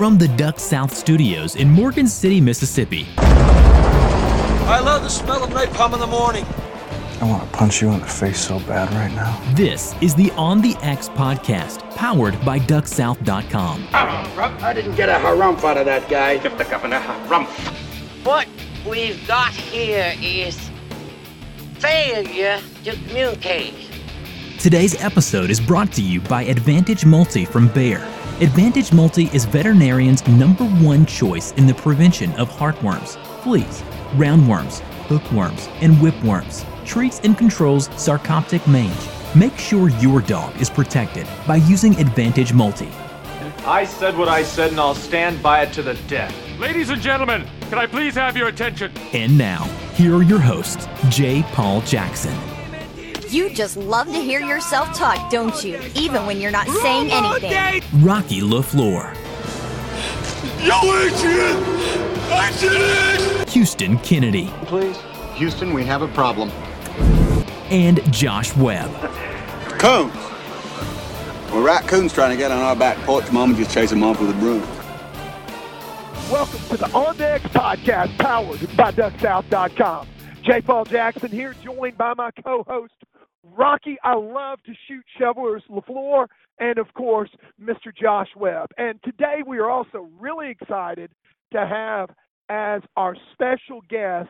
from the Duck South Studios in Morgan City, Mississippi. I love the smell of napalm in the morning. I want to punch you in the face so bad right now. This is the On the X podcast, powered by DuckSouth.com. I didn't get a harumph out of that guy. Give the governor a harumph. What we've got here is failure to communicate. Today's episode is brought to you by Advantage Multi from Bayer. Advantage Multi is veterinarians' number one choice in the prevention of heartworms, fleas, roundworms, hookworms, and whipworms. Treats and controls sarcoptic mange. Make sure your dog is protected by using Advantage Multi. I said what I said, and I'll stand by it to the death. Ladies and gentlemen, can I please have your attention? And now, here are your hosts, Jay Paul Jackson. You just love to hear yourself talk, don't you? Even when you're not saying anything. Rocky LaFleur. Yo, I did it! Houston Kennedy. Please, Houston, we have a problem. And Josh Webb. Coons. Well, raccoons trying to get on our back porch. Mama just chased them off with a broom. Welcome to the On the X podcast, powered by DuckSouth.com. Jay Paul Jackson here, joined by my co-host, Rocky, I love to shoot shovelers, LaFleur, and of course, Mr. Josh Webb. And today we are also really excited to have as our special guest,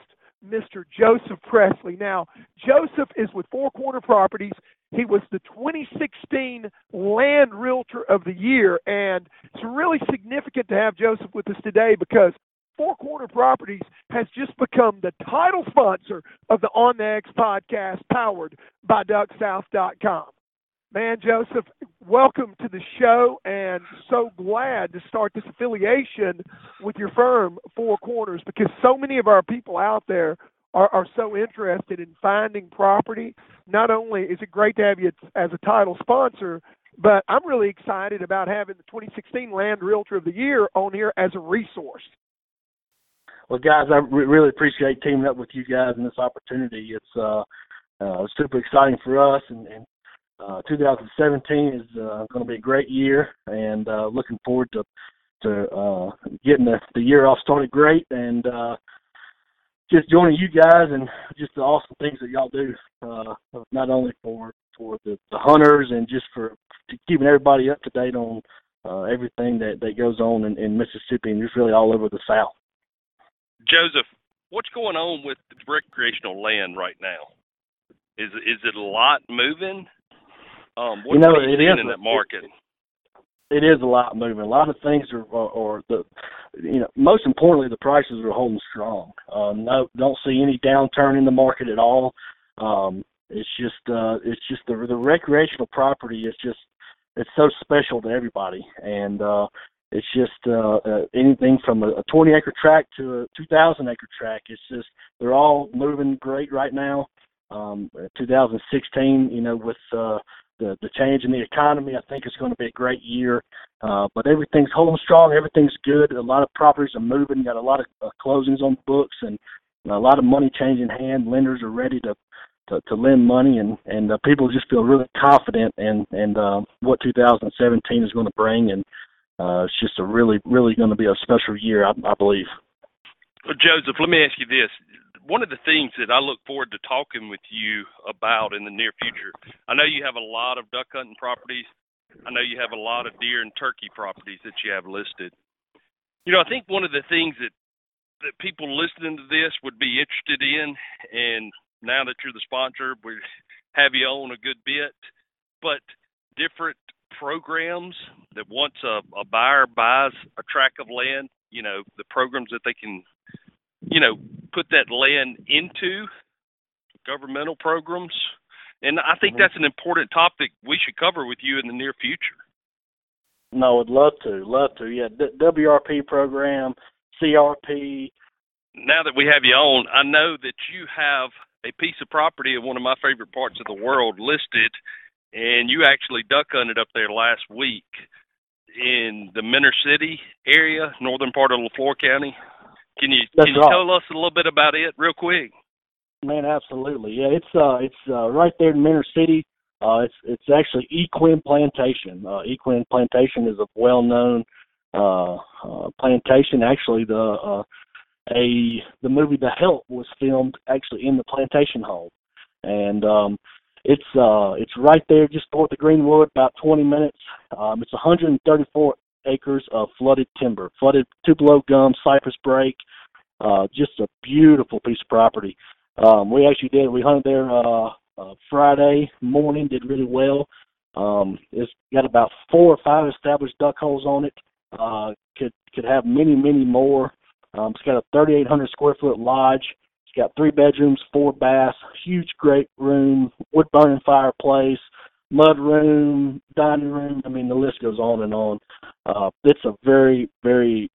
Mr. Joseph Presley. Now, Joseph is with Four Corner Properties. He was the 2016 Land Realtor of the Year, and it's really significant to have Joseph with us today because Four Corner Properties has just become the title sponsor of the On the X podcast, powered by DuckSouth.com. Man, Joseph, welcome to the show, and so glad to start this affiliation with your firm, Four Corners, because so many of our people out there are so interested in finding property. Not only is it great to have you as a title sponsor, but I'm really excited about having the 2016 Land Realtor of the Year on here as a resource. Well, guys, I really appreciate teaming up with you guys in this opportunity. It's super exciting for us, and 2017 is going to be a great year, and looking forward to getting the year off started great, and just joining you guys and just the awesome things that y'all do, not only for the hunters and just for keeping everybody up to date on everything that goes on in Mississippi and just really all over the South. Joseph, what's going on with the recreational land right now? Is it a lot moving? What are you seeing in that market? It is a lot moving. A lot of things are most importantly, the prices are holding strong. Don't see any downturn in the market at all. It's just the recreational property is just, it's so special to everybody, and it's just anything from a 20-acre tract to a 2,000-acre tract. It's just they're all moving great right now. 2016, with the change in the economy, I think it's going to be a great year. But everything's holding strong. Everything's good. A lot of properties are moving. Got a lot of closings on the books, and a lot of money changing hand. Lenders are ready to lend money, and people just feel really confident in what 2017 is going to bring, and it's just a really, really going to be a special year, I believe. Well, Joseph, let me ask you this. One of the things that I look forward to talking with you about in the near future, I know you have a lot of duck hunting properties. I know you have a lot of deer and turkey properties that you have listed. I think one of the things that people listening to this would be interested in, and now that you're the sponsor, we have you on a good bit, but different programs that once a buyer buys a tract of land, the programs that they can, put that land into governmental programs. And I think that's an important topic we should cover with you in the near future. No, I'd love to. Yeah. WRP program, CRP. Now that we have you on, I know that you have a piece of property in one of my favorite parts of the world listed, and you actually duck hunted up there last week in the Minter City area, northern part of Leflore County. Can you tell us a little bit about it real quick? Man, absolutely. Yeah, it's right there in Minter City. It's actually Equin Plantation. Equin Plantation is a well-known plantation. Actually, the movie The Help was filmed actually in the plantation home, and it's right there just north of Greenwood, about 20 minutes. It's 134 acres of flooded timber, flooded tupelo gum, cypress brake, just a beautiful piece of property. We hunted there Friday morning, did really well. It's got about 4 or 5 established duck holes on it. Could have many, many more. It's got a 3,800 square foot lodge. It's got 3 bedrooms, 4 baths, huge great room, wood burning fireplace, mud room, dining room. I mean, the list goes on and on. It's a very, very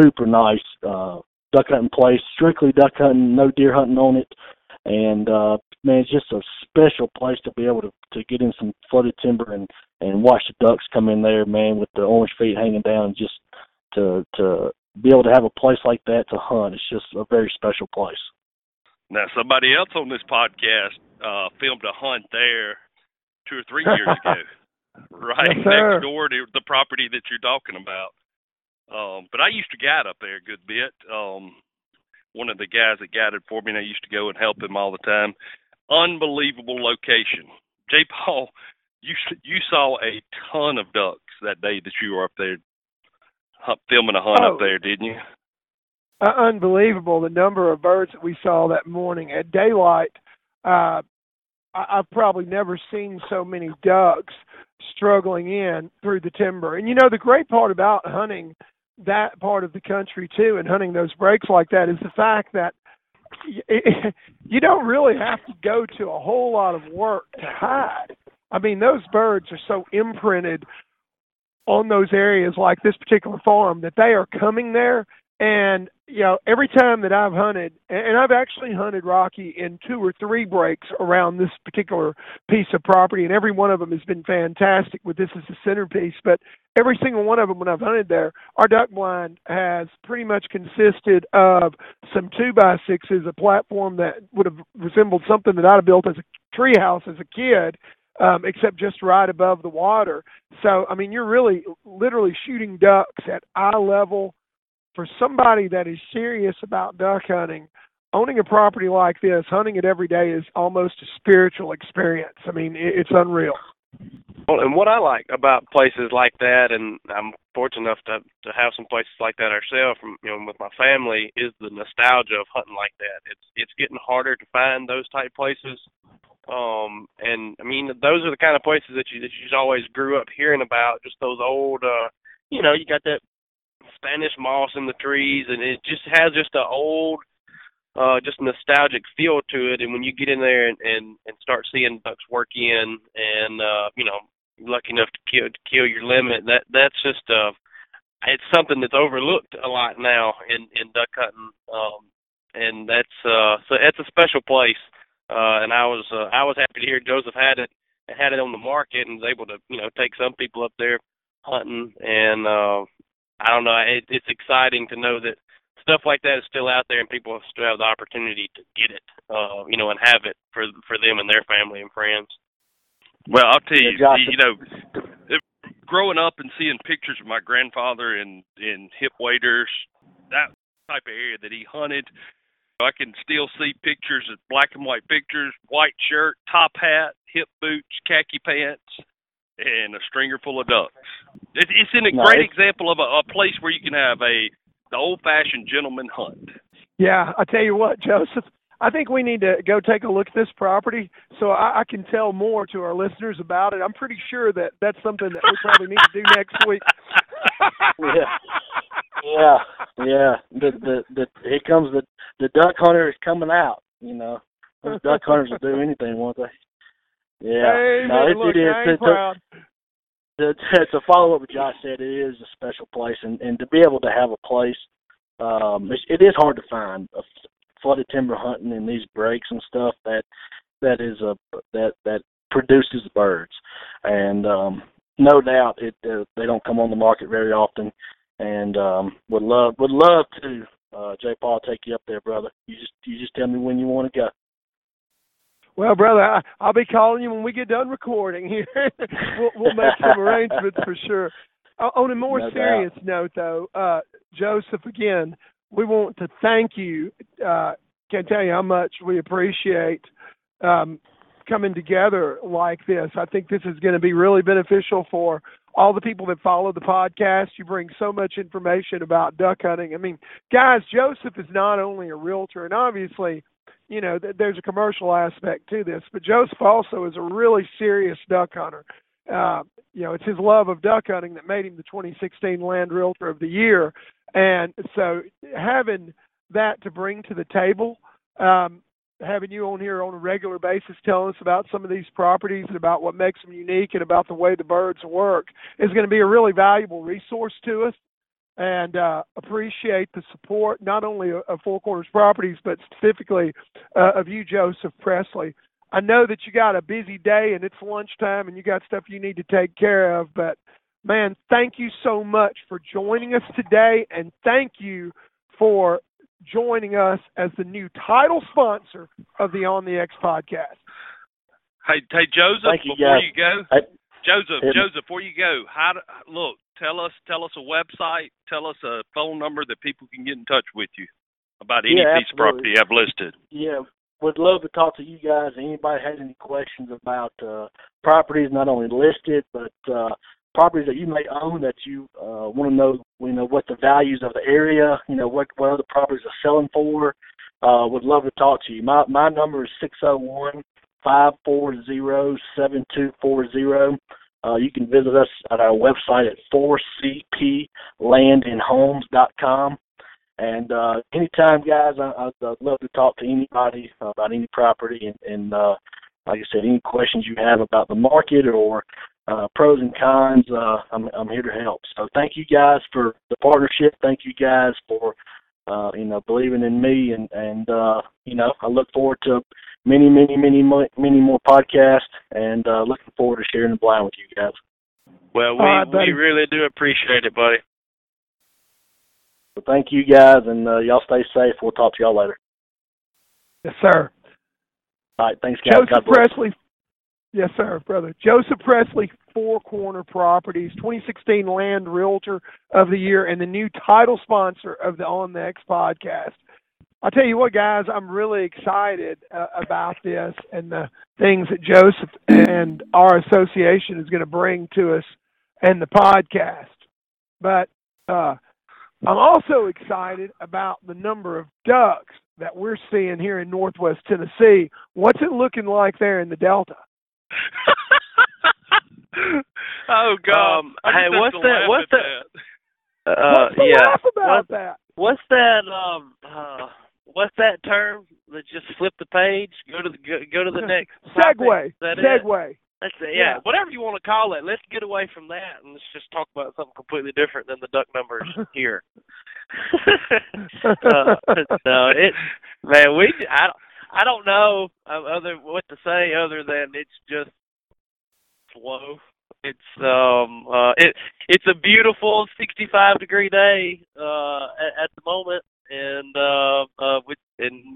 super nice duck hunting place. Strictly duck hunting, no deer hunting on it. And man, it's just a special place to be able to get in some flooded timber and watch the ducks come in there, man, with the orange feet hanging down. Just to be able to have a place like that to hunt, it's just a very special place. Now, somebody else on this podcast filmed a hunt there 2 or 3 years ago, right? Yes, next door to the property that you're talking about. But I used to guide up there a good bit. One of the guys that guided for me, and I used to go and help him all the time. Unbelievable location. Jay Paul, you saw a ton of ducks that day that you were up there filming a hunt up there, didn't you? Unbelievable, the number of birds that we saw that morning. At daylight, I've probably never seen so many ducks struggling in through the timber. And, you know, the great part about hunting that part of the country, too, and hunting those breaks like that is the fact that you don't really have to go to a whole lot of work to hide. I mean, those birds are so imprinted on those areas like this particular farm that they are coming there. And, you know, every time that I've hunted, and I've actually hunted, Rocky, in 2 or 3 breaks around this particular piece of property, and every one of them has been fantastic with this as the centerpiece, but every single one of them when I've hunted there, our duck blind has pretty much consisted of some 2x6s, a platform that would have resembled something that I'd have built as a tree house as a kid, except just right above the water. So, I mean, you're really literally shooting ducks at eye level. For somebody that is serious about duck hunting, owning a property like this, hunting it every day is almost a spiritual experience. I mean, it's unreal. Well, and what I like about places like that, and I'm fortunate enough to have some places like that ourselves, you know, with my family, is the nostalgia of hunting like that. It's getting harder to find those type places, and I mean, those are the kind of places that you just always grew up hearing about. Just those old, you know, you got that Spanish moss in the trees, and it just has just an old, just nostalgic feel to it. And when you get in there and start seeing ducks work in, and you know, lucky enough to kill your limit, that's just it's something that's overlooked a lot now in duck hunting, and that's so it's a special place. And I was happy to hear Joseph had it on the market and was able to, you know, take some people up there hunting and. I don't know. It's exciting to know that stuff like that is still out there, and people still have the opportunity to get it, you know, and have it for them and their family and friends. Well, I'll tell you, you know, growing up and seeing pictures of my grandfather in hip waders, that type of area that he hunted, I can still see pictures, black and white pictures, white shirt, top hat, hip boots, khaki pants. And a stringer full of ducks. It's in a great example of a place where you can have the old-fashioned gentleman hunt. Yeah, I tell you what, Joseph, I think we need to go take a look at this property so I can tell more to our listeners about it. I'm pretty sure that that's something that we probably need to do next week. Yeah. Here comes the duck hunter is coming out. You know, those duck hunters will do anything, won't they? Yeah, hey, no, to follow up what Josh said, it is a special place, and to be able to have a place, it is hard to find. Flooded timber hunting and these breaks and stuff that produces birds, and no doubt they don't come on the market very often, and would love to Jay Paul take you up there, brother. You just tell me when you want to go. Well, brother, I'll be calling you when we get done recording here. We'll make some arrangements for sure. On a more serious note, though, Joseph, again, we want to thank you. Can't tell you how much we appreciate coming together like this. I think this is going to be really beneficial for all the people that follow the podcast. You bring so much information about duck hunting. I mean, guys, Joseph is not only a realtor, and obviously, you know, there's a commercial aspect to this, but Joseph also is a really serious duck hunter. You know, it's his love of duck hunting that made him the 2016 Land Realtor of the Year. And so having that to bring to the table, having you on here on a regular basis telling us about some of these properties and about what makes them unique and about the way the birds work is going to be a really valuable resource to us. And appreciate the support, not only of Four Corners Properties, but specifically of you, Joseph Presley. I know that you got a busy day and it's lunchtime and you got stuff you need to take care of, but man, thank you so much for joining us today, and thank you for joining us as the new title sponsor of the On the X podcast. Hey, Joseph, before you go, tell us a website, tell us a phone number that people can get in touch with you about any piece of property I've listed. Yeah. Would love to talk to you guys. Anybody has any questions about properties, not only listed, but properties that you may own that you want to know, you know, what the values of the area, you know, what other properties are selling for. Would love to talk to you. My number is 601-540-7240. You can visit us at our website at 4cplandandhomes.com. And anytime, guys, I'd love to talk to anybody about any property. And like I said, any questions you have about the market or pros and cons, I'm here to help. So thank you guys for the partnership. Thank you guys for, believing in me. And you know, I look forward to many, many, many, many more podcasts, and looking forward to sharing the blind with you guys. Well, we really do appreciate it, buddy. Well, thank you guys, and y'all stay safe. We'll talk to y'all later. Yes, sir. All right, thanks, guys. Joseph Presley. Yes, sir, brother. Joseph Presley, Four Corner Properties, 2016 Land Realtor of the Year, and the new title sponsor of the On the X podcast. I'll tell you what, guys, I'm really excited about this and the things that Joseph and our association is going to bring to us and the podcast. But I'm also excited about the number of ducks that we're seeing here in Northwest Tennessee. What's it looking like there in the Delta? Oh, God. Hey, what's that term that just flip the page, go to the next segue? Segue. That's it. Yeah, whatever you want to call it. Let's get away from that and let's just talk about something completely different than the duck numbers here. I don't know what to say other than it's just slow. It's it's a beautiful 65-degree day at the moment, and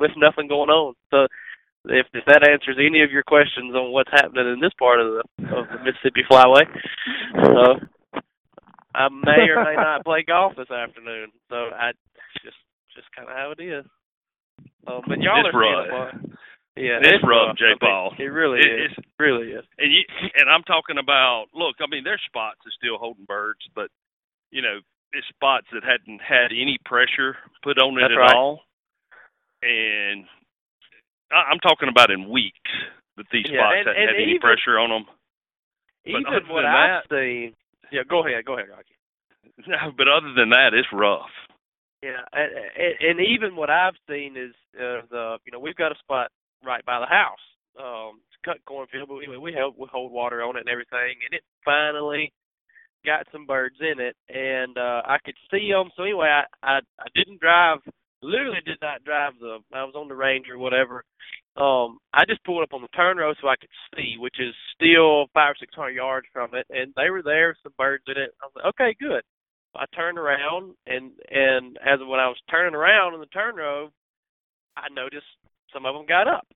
with nothing going on. So if that answers any of your questions on what's happening in this part of the Mississippi Flyway, I may or may not play golf this afternoon. So just kind of how it is. But y'all are seeing it's rough, Jay Paul. It really is. It really is. And I'm talking about, look, I mean, there's spots that's still holding birds, but you know, it's spots that hadn't had any pressure put on it at all. And I'm talking about in weeks that these spots hadn't had any pressure on them. Even what I've seen. Yeah, go ahead, Rocky. No, but other than that, it's rough. Yeah, and even what I've seen is we've got a spot right by the house. It's a cut cornfield, but anyway, we hold water on it and everything, and it finally got some birds in it, and I could see them. So anyway, I didn't drive. Literally did not drive I was on the range or whatever. I just pulled up on the turn row so I could see, which is still 500 or 600 yards from it, and they were there, some birds in it. I was like, okay, good. I turned around, and as when I was turning around on the turn row, I noticed some of them got up.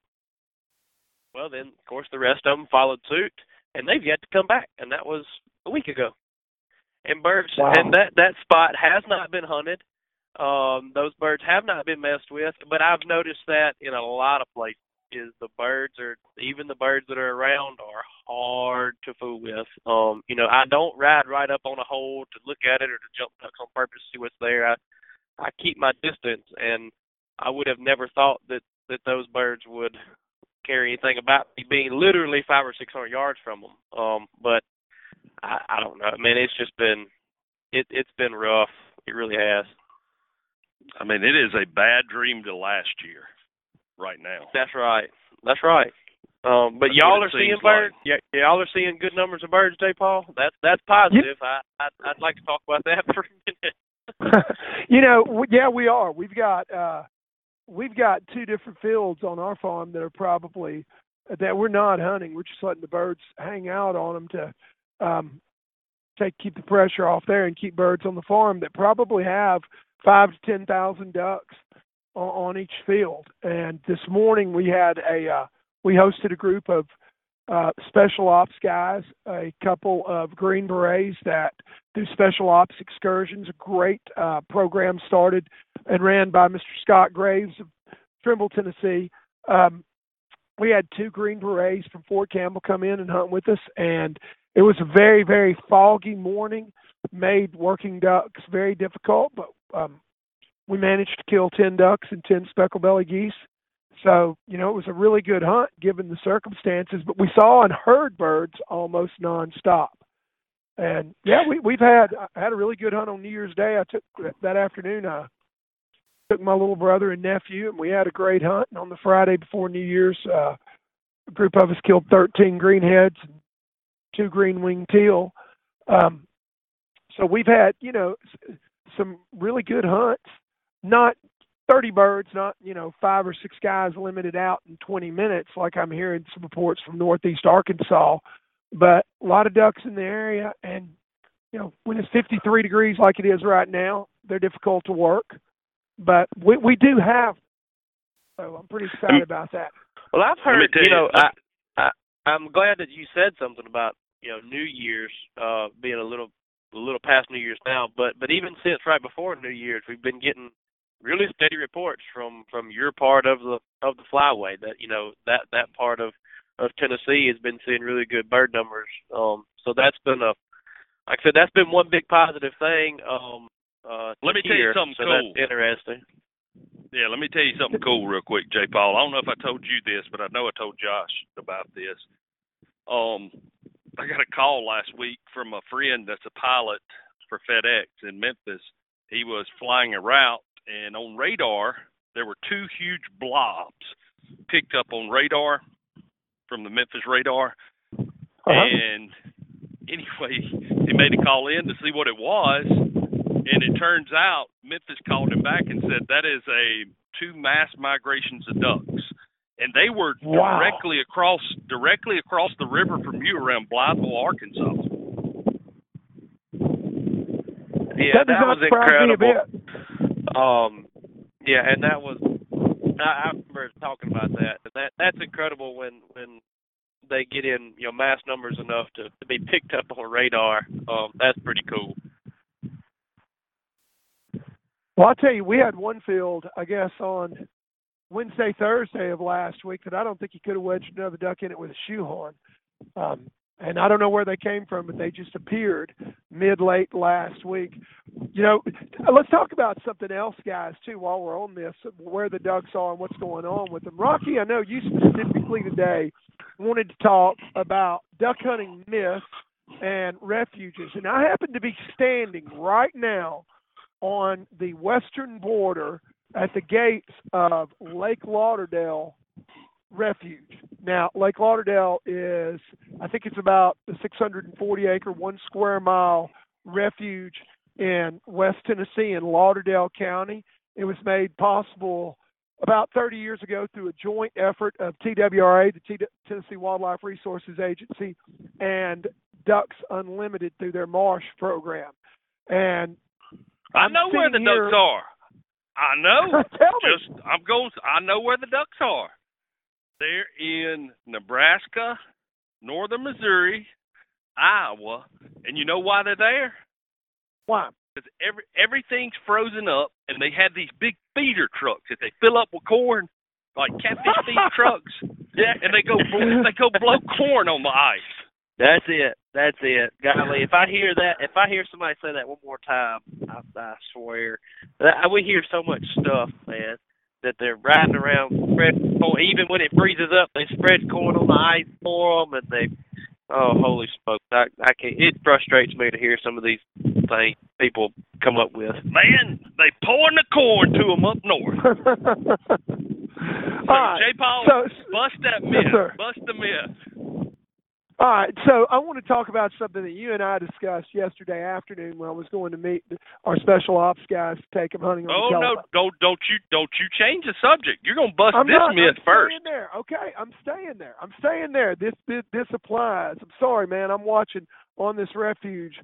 Well, then, of course, the rest of them followed suit, and they've yet to come back, and that was a week ago. and birds. Wow. And that spot has not been hunted. Those birds have not been messed with, but I've noticed that in a lot of places is even the birds that are around are hard to fool with. I don't ride right up on a hole to look at it or to jump ducks on purpose to see what's there. I keep my distance, and I would have never thought that those birds would carry anything about me being literally 500 or 600 yards from them. But I don't know. I mean, it's just been it's been rough. It really has. I mean, it is a bad dream to last year right now. That's right. But y'all are seeing birds. Like. Yeah, y'all are seeing good numbers of birds, Jay Paul. That's positive. Yep. I'd like to talk about that for a minute. Yeah, we are. We've got two different fields on our farm that are probably that we're not hunting. We're just letting the birds hang out on them to keep the pressure off there and keep birds on the farm that probably have 5,000 to 10,000 ducks on each field. And this morning we had we hosted a group of special ops guys, a couple of Green Berets that do special ops excursions. A great program started and ran by Mr. Scott Graves of Trimble, Tennessee. We had two Green Berets from Fort Campbell come in and hunt with us, and it was a very, very foggy morning, made working ducks very difficult, but we managed to kill 10 ducks and 10 speckled-bellied geese. So, it was a really good hunt given the circumstances, but we saw and heard birds almost nonstop. And, yeah, I had a really good hunt on New Year's Day. I took my little brother and nephew, and we had a great hunt. And on the Friday before New Year's, a group of us killed 13 greenheads and 2 green-winged teal. So we've had, some really good hunts, not 30 birds, not, 5 or 6 guys limited out in 20 minutes, like I'm hearing some reports from Northeast Arkansas, but a lot of ducks in the area. And, when it's 53 degrees like it is right now, they're difficult to work, but we do have, so I'm pretty excited about that. Well, I've heard, I'm glad that you said something about, New Year's being a little past New Year's now, but even since right before New Year's, we've been getting really steady reports from your part of the flyway that that part of Tennessee has been seeing really good bird numbers. So that's been like I said, that's been one big positive thing. Let me tell you something cool. That's interesting. Yeah, let me tell you something cool real quick, Jay Paul. I don't know if I told you this, but I know I told Josh about this. I got a call last week from a friend that's a pilot for FedEx in Memphis. He was flying a route, and on radar, there were 2 huge blobs picked up on radar from the Memphis radar. Uh-huh. And anyway, he made a call in to see what it was, and it turns out Memphis called him back and said that is 2 mass migrations of ducks. And they were directly across the river from you around Blytheville, Arkansas. Yeah, that was incredible. Yeah, and that was I remember talking about that. That's incredible when they get in mass numbers enough to be picked up on radar. That's pretty cool. Well, I'll tell you, we had one field, I guess, on Wednesday, Thursday of last week that I don't think he could have wedged another duck in it with a shoehorn. And I don't know where they came from, but they just appeared mid-late last week. Let's talk about something else, guys, too, while we're on this, where the ducks are and what's going on with them. Rocky, I know you specifically today wanted to talk about duck hunting myths and refuges. And I happen to be standing right now on the western border at the gates of Lake Lauderdale Refuge. Now, Lake Lauderdale is, I think it's about a 640-acre, 1-square-mile refuge in West Tennessee in Lauderdale County. It was made possible about 30 years ago through a joint effort of TWRA, the Tennessee Wildlife Resources Agency, and Ducks Unlimited through their marsh program. And I know where the ducks are. I know. I know where the ducks are. They're in Nebraska, northern Missouri, Iowa, and you know why they're there? Why? Because everything's frozen up, and they have these big feeder trucks that they fill up with corn, like catfish feed trucks. Yeah, and they go blow corn on the ice. That's it. That's it. Golly, if I hear somebody say that one more time, I swear. We hear so much stuff, man, that they're riding around, spread corn. Even when it freezes up, they spread corn on the ice for them, and they. Oh, holy smokes! I can't. It frustrates me to hear some of these things people come up with. Man, they pouring the corn to them up north. So right. Jay Paul, bust that myth. Yes, bust the myth. All right. So I want to talk about something that you and I discussed yesterday afternoon when I was going to meet our special ops guys to take them hunting. No! Don't you change the subject. You're gonna bust myth first. I'm staying there. Okay, I'm staying there. This applies. I'm sorry, man. I'm watching on this refuge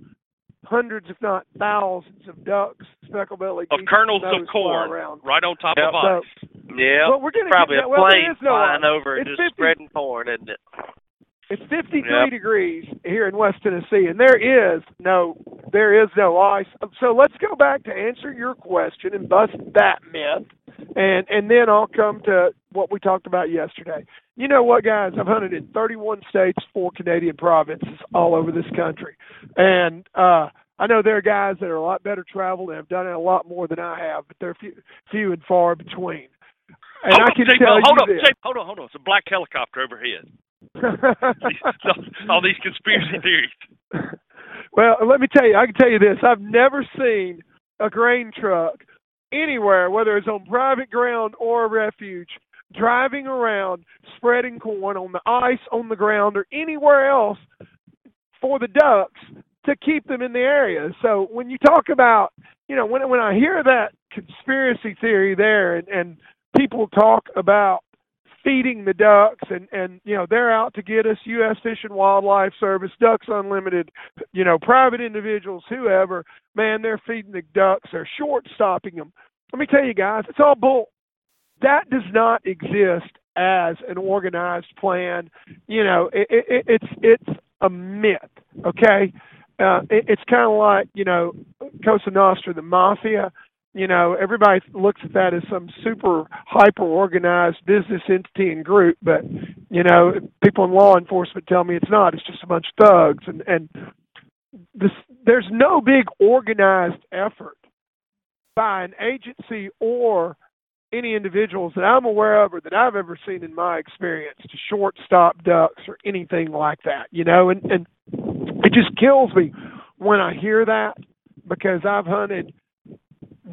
hundreds, if not thousands, of ducks, speckled-bellied geese, of kernels of corn right on top of ice. So, yeah, well, we're probably a plane flying over and just spreading corn, isn't it? It's 53 degrees here in West Tennessee, and there is no ice. So let's go back to answer your question and bust that myth, and then I'll come to what we talked about yesterday. You know what, guys? I've hunted in 31 states, 4 Canadian provinces all over this country, and I know there are guys that are a lot better traveled and have done it a lot more than I have, but they're few and far between. And hold I can up, tell Jay, hold you up, this. Jay, hold on. It's a black helicopter overhead. All these conspiracy theories. Well, let me tell you, I can tell you this. I've never seen a grain truck anywhere, whether it's on private ground or a refuge, driving around, spreading corn on the ice, on the ground, or anywhere else for the ducks to keep them in the area. So when you talk about, you know, when I hear that conspiracy theory there and people talk about feeding the ducks and you know, they're out to get us, U.S. Fish and Wildlife Service, Ducks Unlimited, you know, private individuals, whoever, man, they're feeding the ducks, they're short-stopping them. Let me tell you guys, it's all bull. That does not exist as an organized plan. You know, it's a myth, okay? It's kind of like, you know, Cosa Nostra, the Mafia. You know, everybody looks at that as some super hyper-organized business entity and group, but, you know, people in law enforcement tell me it's not. It's just a bunch of thugs. And this, there's no big organized effort by an agency or any individuals that I'm aware of or that I've ever seen in my experience to short-stop ducks or anything like that, you know. And it just kills me when I hear that, because I've hunted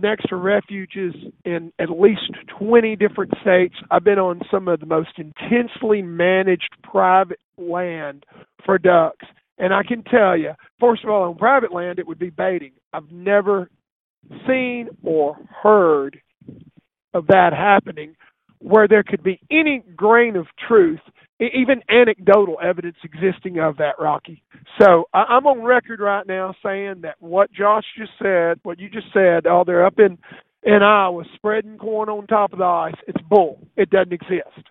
next to refuges in at least 20 different states. I've been on some of the most intensely managed private land for ducks. And I can tell you, first of all, on private land, it would be baiting. I've never seen or heard of that happening where there could be any grain of truth, even anecdotal evidence existing of that, Rocky. So I'm on record right now saying that what Josh just said, what you just said, oh, they're up in Iowa spreading corn on top of the ice, it's bull. It doesn't exist.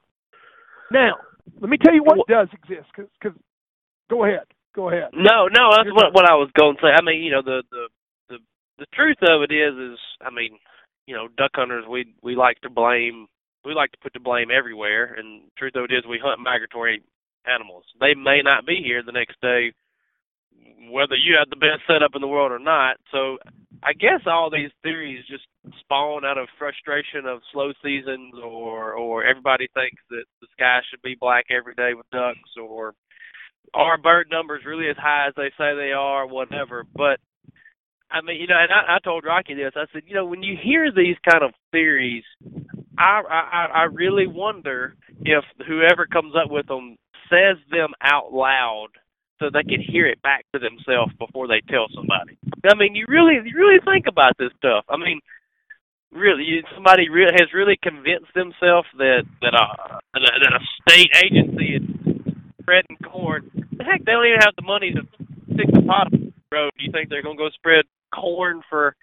Now, let me tell you what does exist. Cause, go ahead. No, that's what I was going to say. I mean, you know, the truth of it is, I mean, you know, duck hunters, we like to put the blame everywhere, and truth of it is we hunt migratory animals. They may not be here the next day, whether you have the best setup in the world or not. So I guess all these theories just spawn out of frustration of slow seasons, or everybody thinks that the sky should be black every day with ducks, or are bird numbers really as high as they say they are, whatever. But, I mean, you know, and I told Rocky this. I said, you know, when you hear these kind of theories, I really wonder if whoever comes up with them says them out loud so they can hear it back to themselves before they tell somebody. I mean, you really think about this stuff. I mean, really, somebody has really convinced themselves that a state agency is spreading corn. Heck, they don't even have the money to stick the pot on the road. Do you think they're going to go spread corn for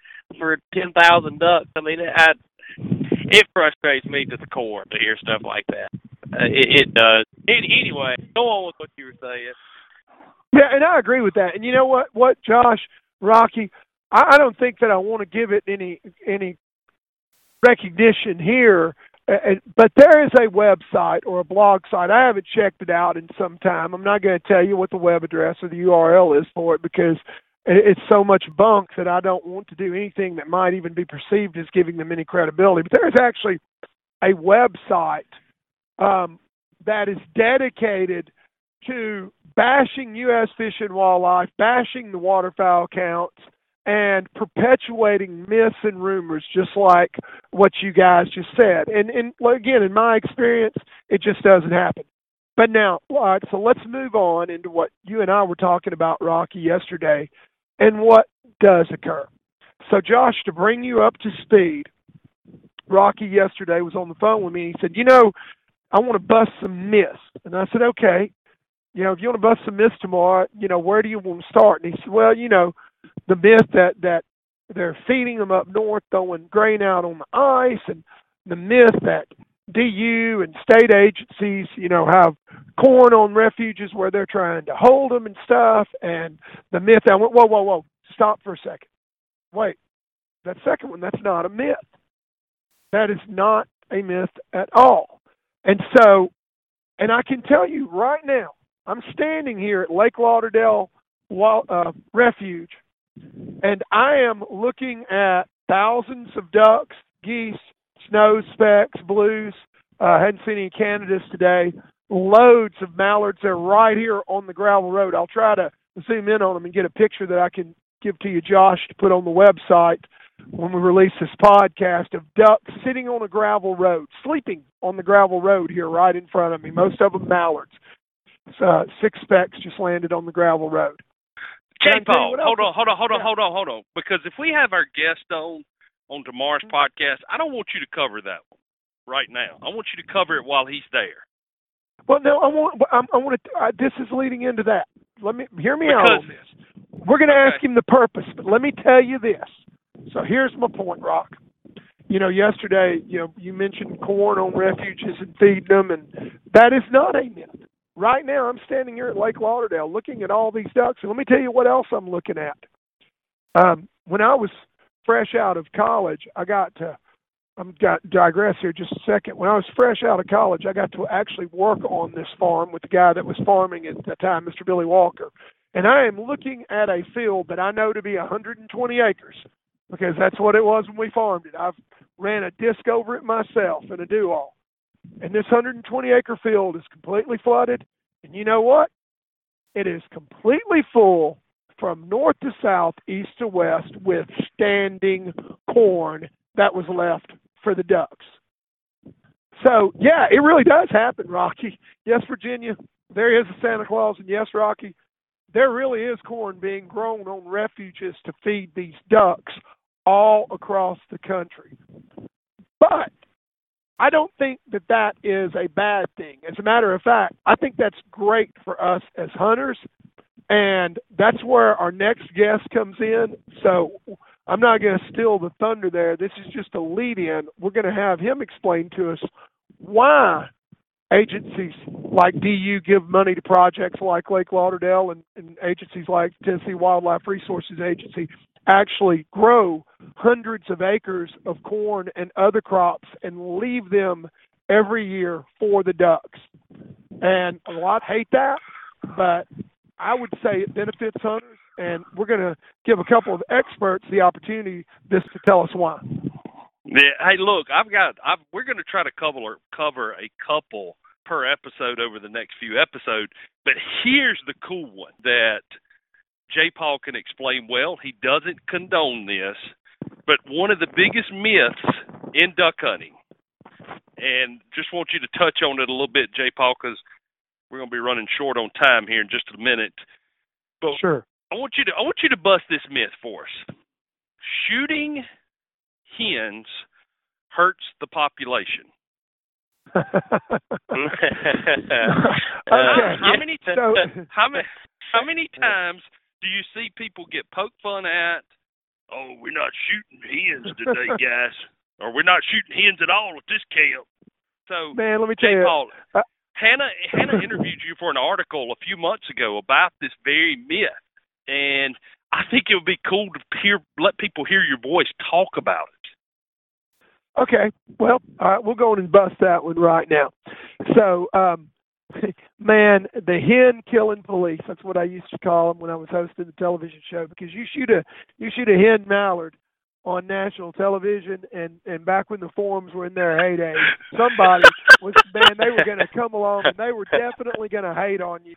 10,000 ducks? I mean, it frustrates me to the core to hear stuff like that. It does. Anyway, go on with what you were saying. Yeah, and I agree with that. And you know what, Josh, Rocky, I don't think that I want to give it any recognition here, but there is a website or a blog site. I haven't checked it out in some time. I'm not going to tell you what the web address or the URL is for it because it's so much bunk that I don't want to do anything that might even be perceived as giving them any credibility. But there is actually a website that is dedicated to bashing U.S. Fish and Wildlife, bashing the waterfowl counts, and perpetuating myths and rumors, just like what you guys just said. And again, in my experience, it just doesn't happen. But now, all right, so let's move on into what you and I were talking about, Rocky, yesterday, and what does occur. So, Josh, to bring you up to speed, Rocky yesterday was on the phone with me. He said, I want to bust some myths. And I said, okay, if you want to bust some myths tomorrow, where do you want to start? And he said, the myth that they're feeding them up north, throwing grain out on the ice, and the myth that DU and state agencies, have corn on refuges where they're trying to hold them and stuff, and the myth that, whoa, stop for a second. Wait, that second one, that's not a myth. That is not a myth at all. And so, and I can tell you right now, I'm standing here at Lake Lauderdale Refuge, and I am looking at thousands of ducks, geese, snow specks, blues. I hadn't seen any Canadas today. Loads of mallards. They're right here on the gravel road. I'll try to zoom in on them and get a picture that I can give to you, Josh, to put on the website when we release this podcast, of ducks sitting on a gravel road, sleeping on the gravel road here right in front of me. Most of them mallards. Six specks just landed on the gravel road. Jay Paul, hold on. Because if we have our guest on tomorrow's podcast, I don't want you to cover that one right now. I want you to cover it while he's there. Well, no, I want to, this is leading into that. Hear me out on this. We're going to ask him the purpose, but let me tell you this. So here's my point, Rock. Yesterday, you mentioned corn on refuges and feeding them, and that is not a myth. Right now, I'm standing here at Lake Lauderdale looking at all these ducks. And let me tell you what else I'm looking at. When I was fresh out of college, I'm going to digress here just a second. When I was fresh out of college, I got to actually work on this farm with the guy that was farming at the time, Mr. Billy Walker. And I am looking at a field that I know to be 120 acres because that's what it was when we farmed it. I've ran a disc over it myself and a do-all. And this 120-acre field is completely flooded. And you know what? It is completely full from north to south, east to west, with standing corn that was left for the ducks. So, yeah, it really does happen, Rocky. Yes, Virginia, there is a Santa Claus. And yes, Rocky, there really is corn being grown on refuges to feed these ducks all across the country. But I don't think that is a bad thing. As a matter of fact, I think that's great for us as hunters, and that's where our next guest comes in. So I'm not going to steal the thunder there. This is just a lead-in. We're going to have him explain to us why agencies like DU give money to projects like Lake Lauderdale and agencies like Tennessee Wildlife Resources Agency actually grow hundreds of acres of corn and other crops and leave them every year for the ducks. And a lot hate that, but I would say it benefits hunters, and we're going to give a couple of experts the opportunity to tell us why. Yeah, hey, look, we're going to try to cover a couple per episode over the next few episodes, but here's the cool one that Jay Paul can explain well. He doesn't condone this, but one of the biggest myths in duck hunting, and just want you to touch on it a little bit, Jay Paul, because we're going to be running short on time here in just a minute. But sure, I want you to bust this myth for us. Shooting hens hurts the population. How many times do you see people get poked fun at, oh, we're not shooting hens today, guys, or we're not shooting hens at all at this camp? So, man, let me tell you, Paul, Hannah interviewed you for an article a few months ago about this very myth, and I think it would be cool to let people hear your voice talk about it. Okay. Well, all right, we'll go on and bust that one right now. So, man, the hen killing police, that's what I used to call them when I was hosting the television show, because you shoot a hen mallard on national television, and back when the forums were in their heyday, somebody was, man, they were going to come along and they were definitely going to hate on you.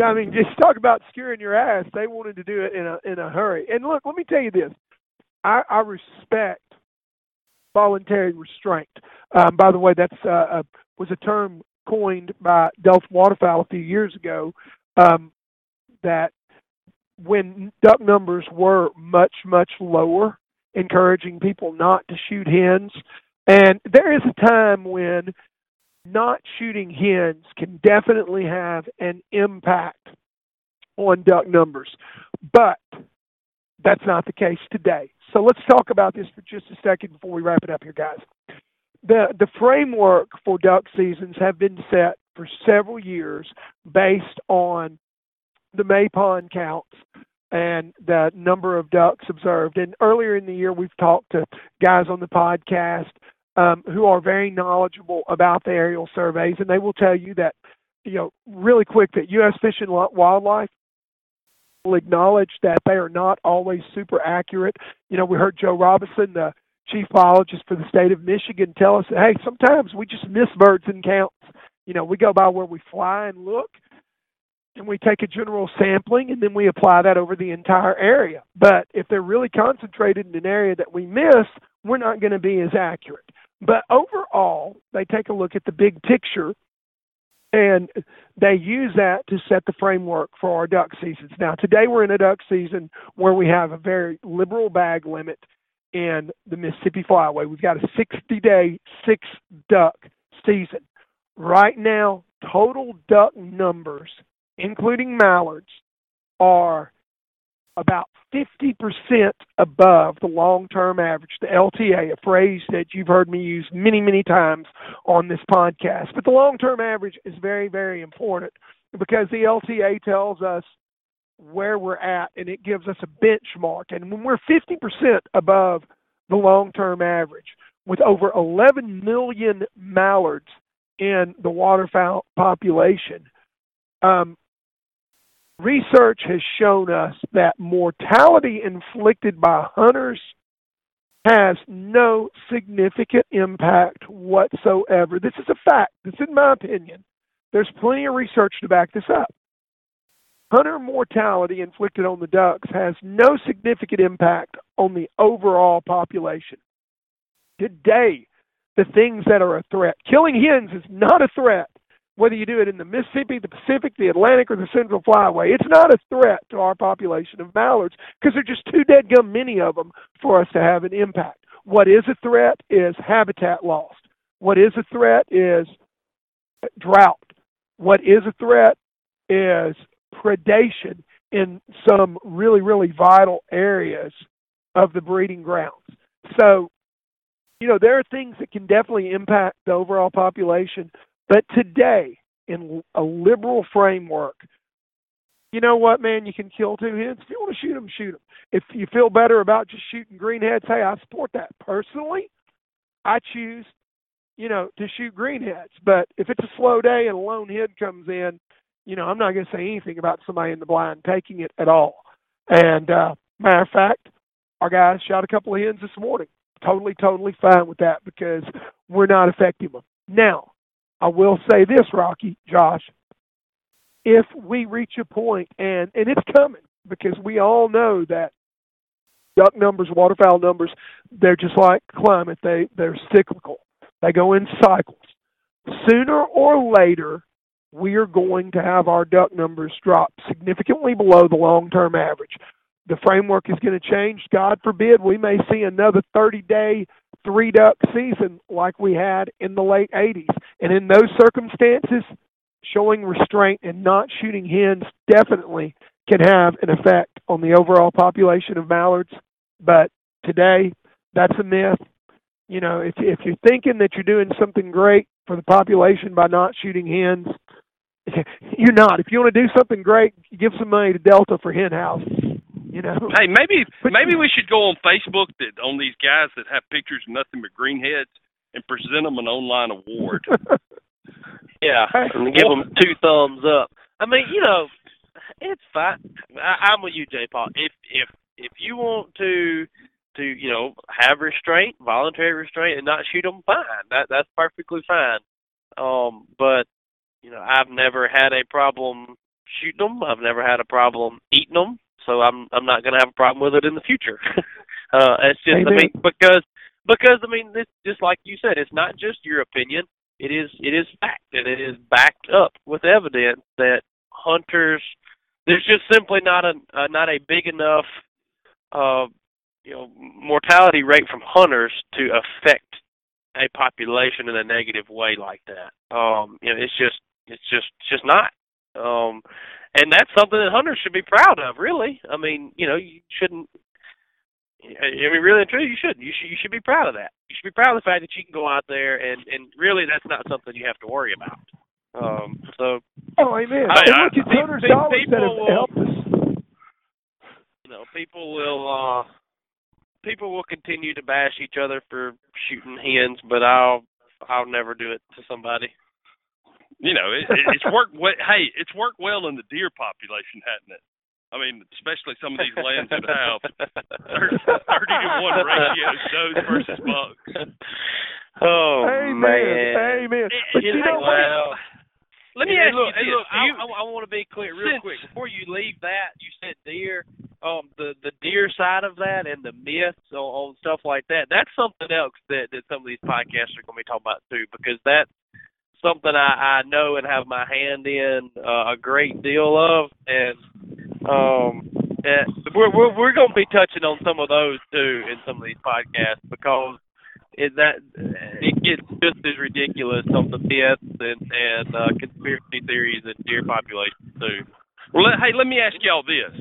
I mean, just talk about scaring your ass. They wanted to do it in a hurry. And look, let me tell you this. I respect voluntary restraint. By the way, that's was a term coined by Delft Waterfowl a few years ago, that when duck numbers were much, much lower, encouraging people not to shoot hens. And there is a time when not shooting hens can definitely have an impact on duck numbers. But that's not the case today. So let's talk about this for just a second before we wrap it up here, guys. The framework for duck seasons have been set for several years based on the May pond counts and the number of ducks observed. And earlier in the year, we've talked to guys on the podcast who are very knowledgeable about the aerial surveys, and they will tell you that, you know, really quick, that U.S. Fish and Wildlife will acknowledge that they are not always super accurate. You know, we heard Joe Robinson, the chief biologist for the state of Michigan, tell us that, hey, sometimes we just miss birds and counts. You know, we go by where we fly and look, and we take a general sampling, and then we apply that over the entire area. But if they're really concentrated in an area that we miss, we're not going to be as accurate. But overall, they take a look at the big picture, and they use that to set the framework for our duck seasons. Now, today we're in a duck season where we have a very liberal bag limit in the Mississippi Flyway. We've got a 60-day, six-duck season. Right now, total duck numbers, including mallards, are about 50% above the long-term average, the LTA, a phrase that you've heard me use many, many times on this podcast. But the long-term average is very, very important because the LTA tells us where we're at, and it gives us a benchmark. And when we're 50% above the long-term average, with over 11 million mallards in the waterfowl population, research has shown us that mortality inflicted by hunters has no significant impact whatsoever. This is a fact. This is my opinion. There's plenty of research to back this up. Hunter mortality inflicted on the ducks has no significant impact on the overall population. Today, the things that are a threat, killing hens is not a threat. Whether you do it in the Mississippi, the Pacific, the Atlantic, or the Central Flyway, it's not a threat to our population of mallards because there are just too dadgum many of them for us to have an impact. What is a threat is habitat loss. What is a threat is drought. What is a threat is predation in some really, really vital areas of the breeding grounds. So, you know, there are things that can definitely impact the overall population. But today, in a liberal framework, you know what, man? You can kill two hens. If you want to shoot them, shoot them. If you feel better about just shooting greenheads, hey, I support that. Personally, I choose, you know, to shoot greenheads. But if it's a slow day and a lone hen comes in, you know, I'm not going to say anything about somebody in the blind taking it at all. And matter of fact, our guys shot a couple of hens this morning. Totally fine with that because we're not affecting them. Now, I will say this, Rocky, Josh, if we reach a point, and it's coming, because we all know that duck numbers, waterfowl numbers, they're just like climate. They're cyclical. They go in cycles. Sooner or later, we are going to have our duck numbers drop significantly below the long-term average. The framework is going to change. God forbid, we may see another 30-day three-duck season like we had in the late 80s. And in those circumstances, showing restraint and not shooting hens definitely can have an effect on the overall population of mallards. But today, that's a myth. You know, if you're thinking that you're doing something great for the population by not shooting hens, you're not. If you want to do something great, give some money to Delta for hen houses. you know. Hey, maybe we should go on Facebook on these guys that have pictures of nothing but green heads and present them an online award. Yeah, and give them 2 thumbs up. I mean, you know, it's fine. I'm with you, Jay Paul. If you want to you know, have restraint, voluntary restraint, and not shoot them, fine. That's perfectly fine. But you know, I've never had a problem shooting them. I've never had a problem eating them. So I'm not going to have a problem with it in the future. It's just I mean because I mean this, just like you said, it's not just your opinion. It is fact, and it is backed up with evidence that hunters. There's just simply not a big enough mortality rate from hunters to affect a population in a negative way like that. It's just not. And that's something that hunters should be proud of, really. I mean, you know, you shouldn't. I mean, really and truly, you shouldn't. You should be proud of that. You should be proud of the fact that you can go out there and really, that's not something you have to worry about. Amen. Look at $200 that have helped us. You know, people will continue to bash each other for shooting hens, but I'll never do it to somebody. You know, it's worked. Hey, it's worked well in the deer population, hasn't it? I mean, especially some of these lands that have 30 to 1 ratios, does versus bucks. Oh, amen, man. Amen. But you know what? Let me ask you this. I want to be clear real quick. Before you leave that, you said deer. The deer side of that and the myths on stuff like that, that's something else that some of these podcasts are going to be talking about too, because that's something I know and have my hand in a great deal of. And we're going to be touching on some of those too in some of these podcasts, because it gets just as ridiculous on the myths and conspiracy theories and deer populations too. Well, hey, let me ask y'all this: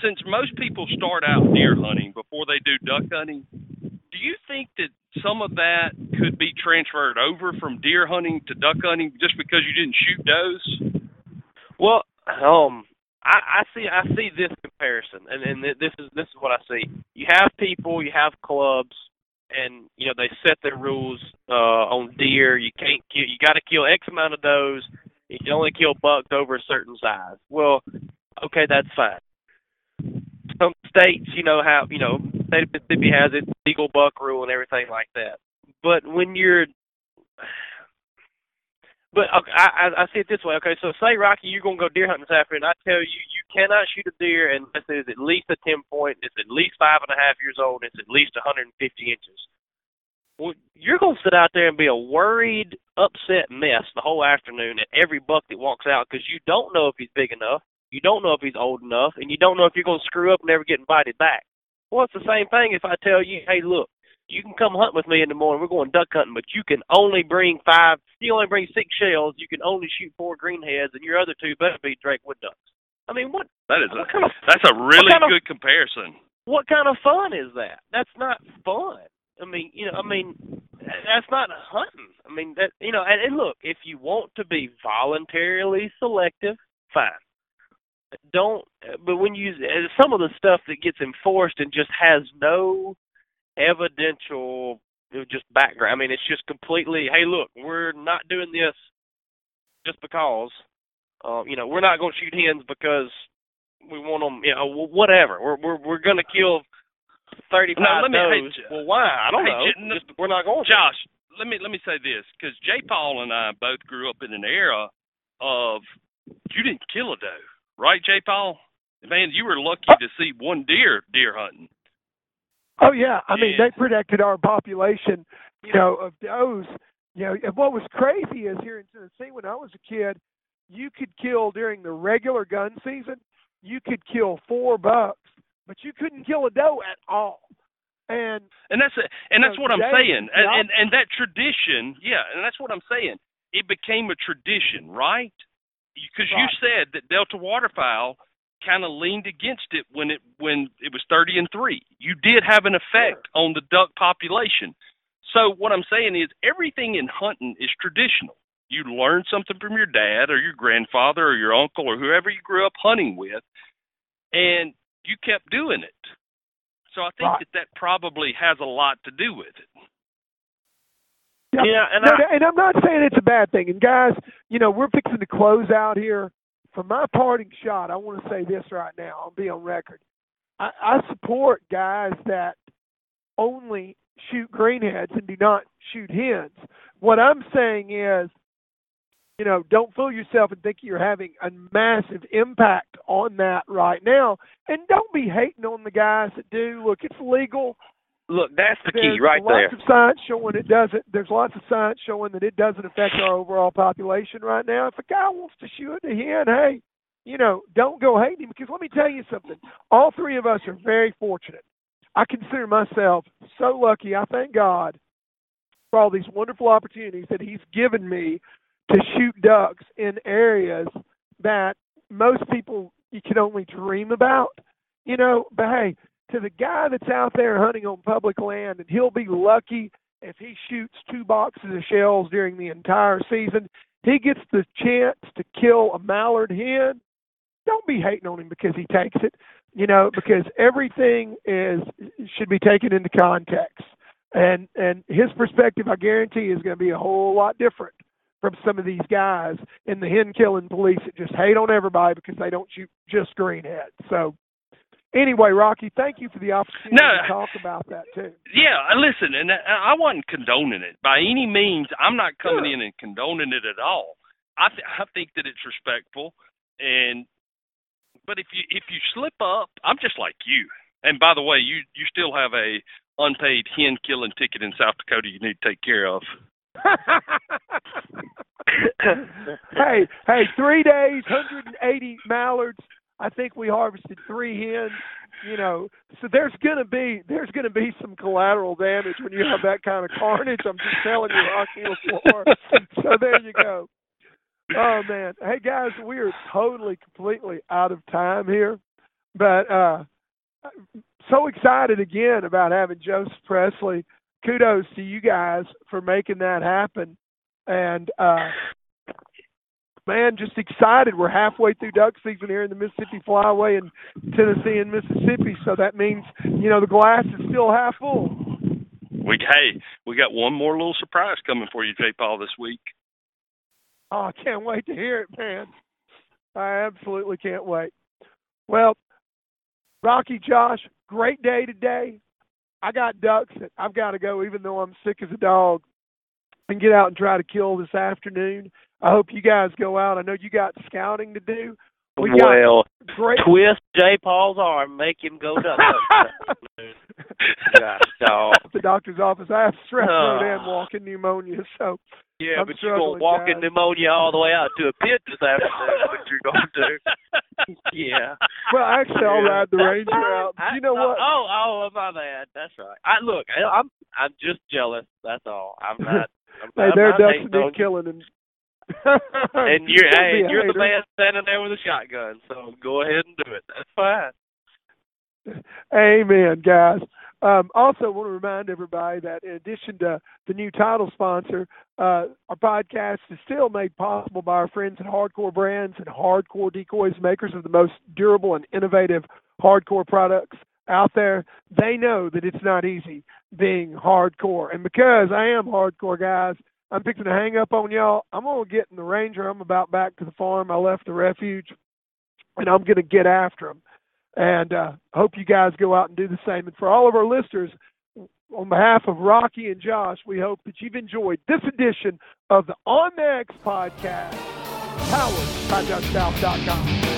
since most people start out deer hunting before they do duck hunting, do you think that some of that could be transferred over from deer hunting to duck hunting just because you didn't shoot does? Well, I see this comparison, and this is what I see. You have people, you have clubs, and you know they set their rules on deer. You can't kill. You got to kill X amount of does. You can only kill bucks over a certain size. Well, okay, that's fine. Some states, you know, have state of Mississippi has its legal buck rule and everything like that. But I see it this way. Okay, so say, Rocky, you're going to go deer hunting this afternoon. I tell you, you cannot shoot a deer unless it is at least a 10-point, it's at least 5.5 years old, it's at least 150 inches. Well, you're going to sit out there and be a worried, upset mess the whole afternoon at every buck that walks out, because you don't know if he's big enough, you don't know if he's old enough, and you don't know if you're going to screw up and never get invited back. Well, it's the same thing if I tell you, hey, look, you can come hunt with me in the morning. We're going duck hunting, but you can only bring 5. You only bring 6 shells. You can only shoot 4 greenheads, and your other 2 better be Drake wood ducks. I mean, what? That's a really good comparison. What kind of fun is that? That's not fun. I mean, that's not hunting. I mean, that and look, if you want to be voluntarily selective, fine. But when you some of the stuff that gets enforced and just has no evidential, just background. I mean, it's just completely, hey, look, we're not doing this just because, we're not going to shoot hens because we want them, whatever. We're going to kill 35 does. Well, why? I don't know. Just, we're not going to. Josh, let me say this, because Jay Paul and I both grew up in an era of you didn't kill a doe, right, Jay Paul? Man, you were lucky to see one deer hunting. Oh, yeah. I mean, they protected our population, of does. And what was crazy is here in Tennessee, when I was a kid, you could kill during the regular gun season, you could kill 4 bucks, but you couldn't kill a doe at all. And that's what I'm saying. And that tradition, and that's what I'm saying. It became a tradition, right? Because you said that Delta Waterfowl kind of leaned against it when it was 30-3. You did have an effect on the duck population. So what I'm saying is everything in hunting is traditional. You learn something from your dad or your grandfather or your uncle or whoever you grew up hunting with, and you kept doing it. So I think that probably has a lot to do with it. Yeah, and I'm not saying it's a bad thing. And, guys, you know, we're fixing to close out here. For my parting shot, I want to say this right now. I'll be on record. I support guys that only shoot greenheads and do not shoot hens. What I'm saying is, you know, don't fool yourself and think you're having a massive impact on that right now. And don't be hating on the guys that do. Look, it's legal. Look, that's the key right there. There's lots of science showing it doesn't. There's lots of science showing that it doesn't affect our overall population right now. If a guy wants to shoot a hen, hey, you know, don't go hating him. Because let me tell you something. All three of us are very fortunate. I consider myself so lucky. I thank God for all these wonderful opportunities that He's given me to shoot ducks in areas that most people you can only dream about. You know, but hey, to the guy that's out there hunting on public land, and he'll be lucky if he shoots 2 boxes of shells during the entire season, he gets the chance to kill a mallard hen. Don't be hating on him because he takes it, you know, because everything should be taken into context. And his perspective, I guarantee, is going to be a whole lot different from some of these guys in the hen-killing police that just hate on everybody because they don't shoot just greenheads. So, anyway, Rocky, thank you for the opportunity to talk about that, too. Yeah, listen, and I wasn't condoning it. By any means, I'm not coming in and condoning it at all. I think that it's respectful. But if you slip up, I'm just like you. And by the way, you still have a unpaid hen-killing ticket in South Dakota you need to take care of. hey, 3 days, 180 mallards. I think we harvested 3 hens, you know. So there's gonna be some collateral damage when you have that kind of carnage. I'm just telling you, Rocky LaFleur. So there you go. Oh man, hey guys, we are totally, completely out of time here, but so excited again about having Joseph Presley. Kudos to you guys for making that happen, and man, just excited. We're halfway through duck season here in the Mississippi Flyway in Tennessee and Mississippi, so that means, you know, the glass is still half full. We got one more little surprise coming for you, Jay Paul, this week. Oh, I can't wait to hear it, man. I absolutely can't wait. Well, Rocky, Josh, great day today. I got ducks that I've got to go, even though I'm sick as a dog, and get out and try to kill this afternoon. I hope you guys go out. I know you got scouting to do. Twist Jay Paul's arm, make him go duck hunting. Gosh, dog. At the doctor's office, I have strep throat and walking pneumonia. So yeah, but you're going to walk in pneumonia all the way out to a pit this afternoon, what you're going to do. Yeah. Well, actually, I'll ride the Ranger out. You know what? Oh, my bad. That's right. Look, I'm just jealous. That's all. I'm not. Hey, they're definitely killing him. And you're the man standing there with a shotgun, so go ahead and do it. That's fine. Amen, guys. Also want to remind everybody that in addition to the new title sponsor, our podcast is still made possible by our friends at Hardcore Brands and Hardcore Decoys, makers of the most durable and innovative hardcore products out there. They know that it's not easy being hardcore. And because I am hardcore, guys, I'm fixing to hang up on y'all. I'm going to get in the Ranger. I'm about back to the farm. I left the refuge, and I'm going to get after them. And hope you guys go out and do the same. And for all of our listeners, on behalf of Rocky and Josh, we hope that you've enjoyed this edition of the On The X podcast, powered by DuckSouth.com.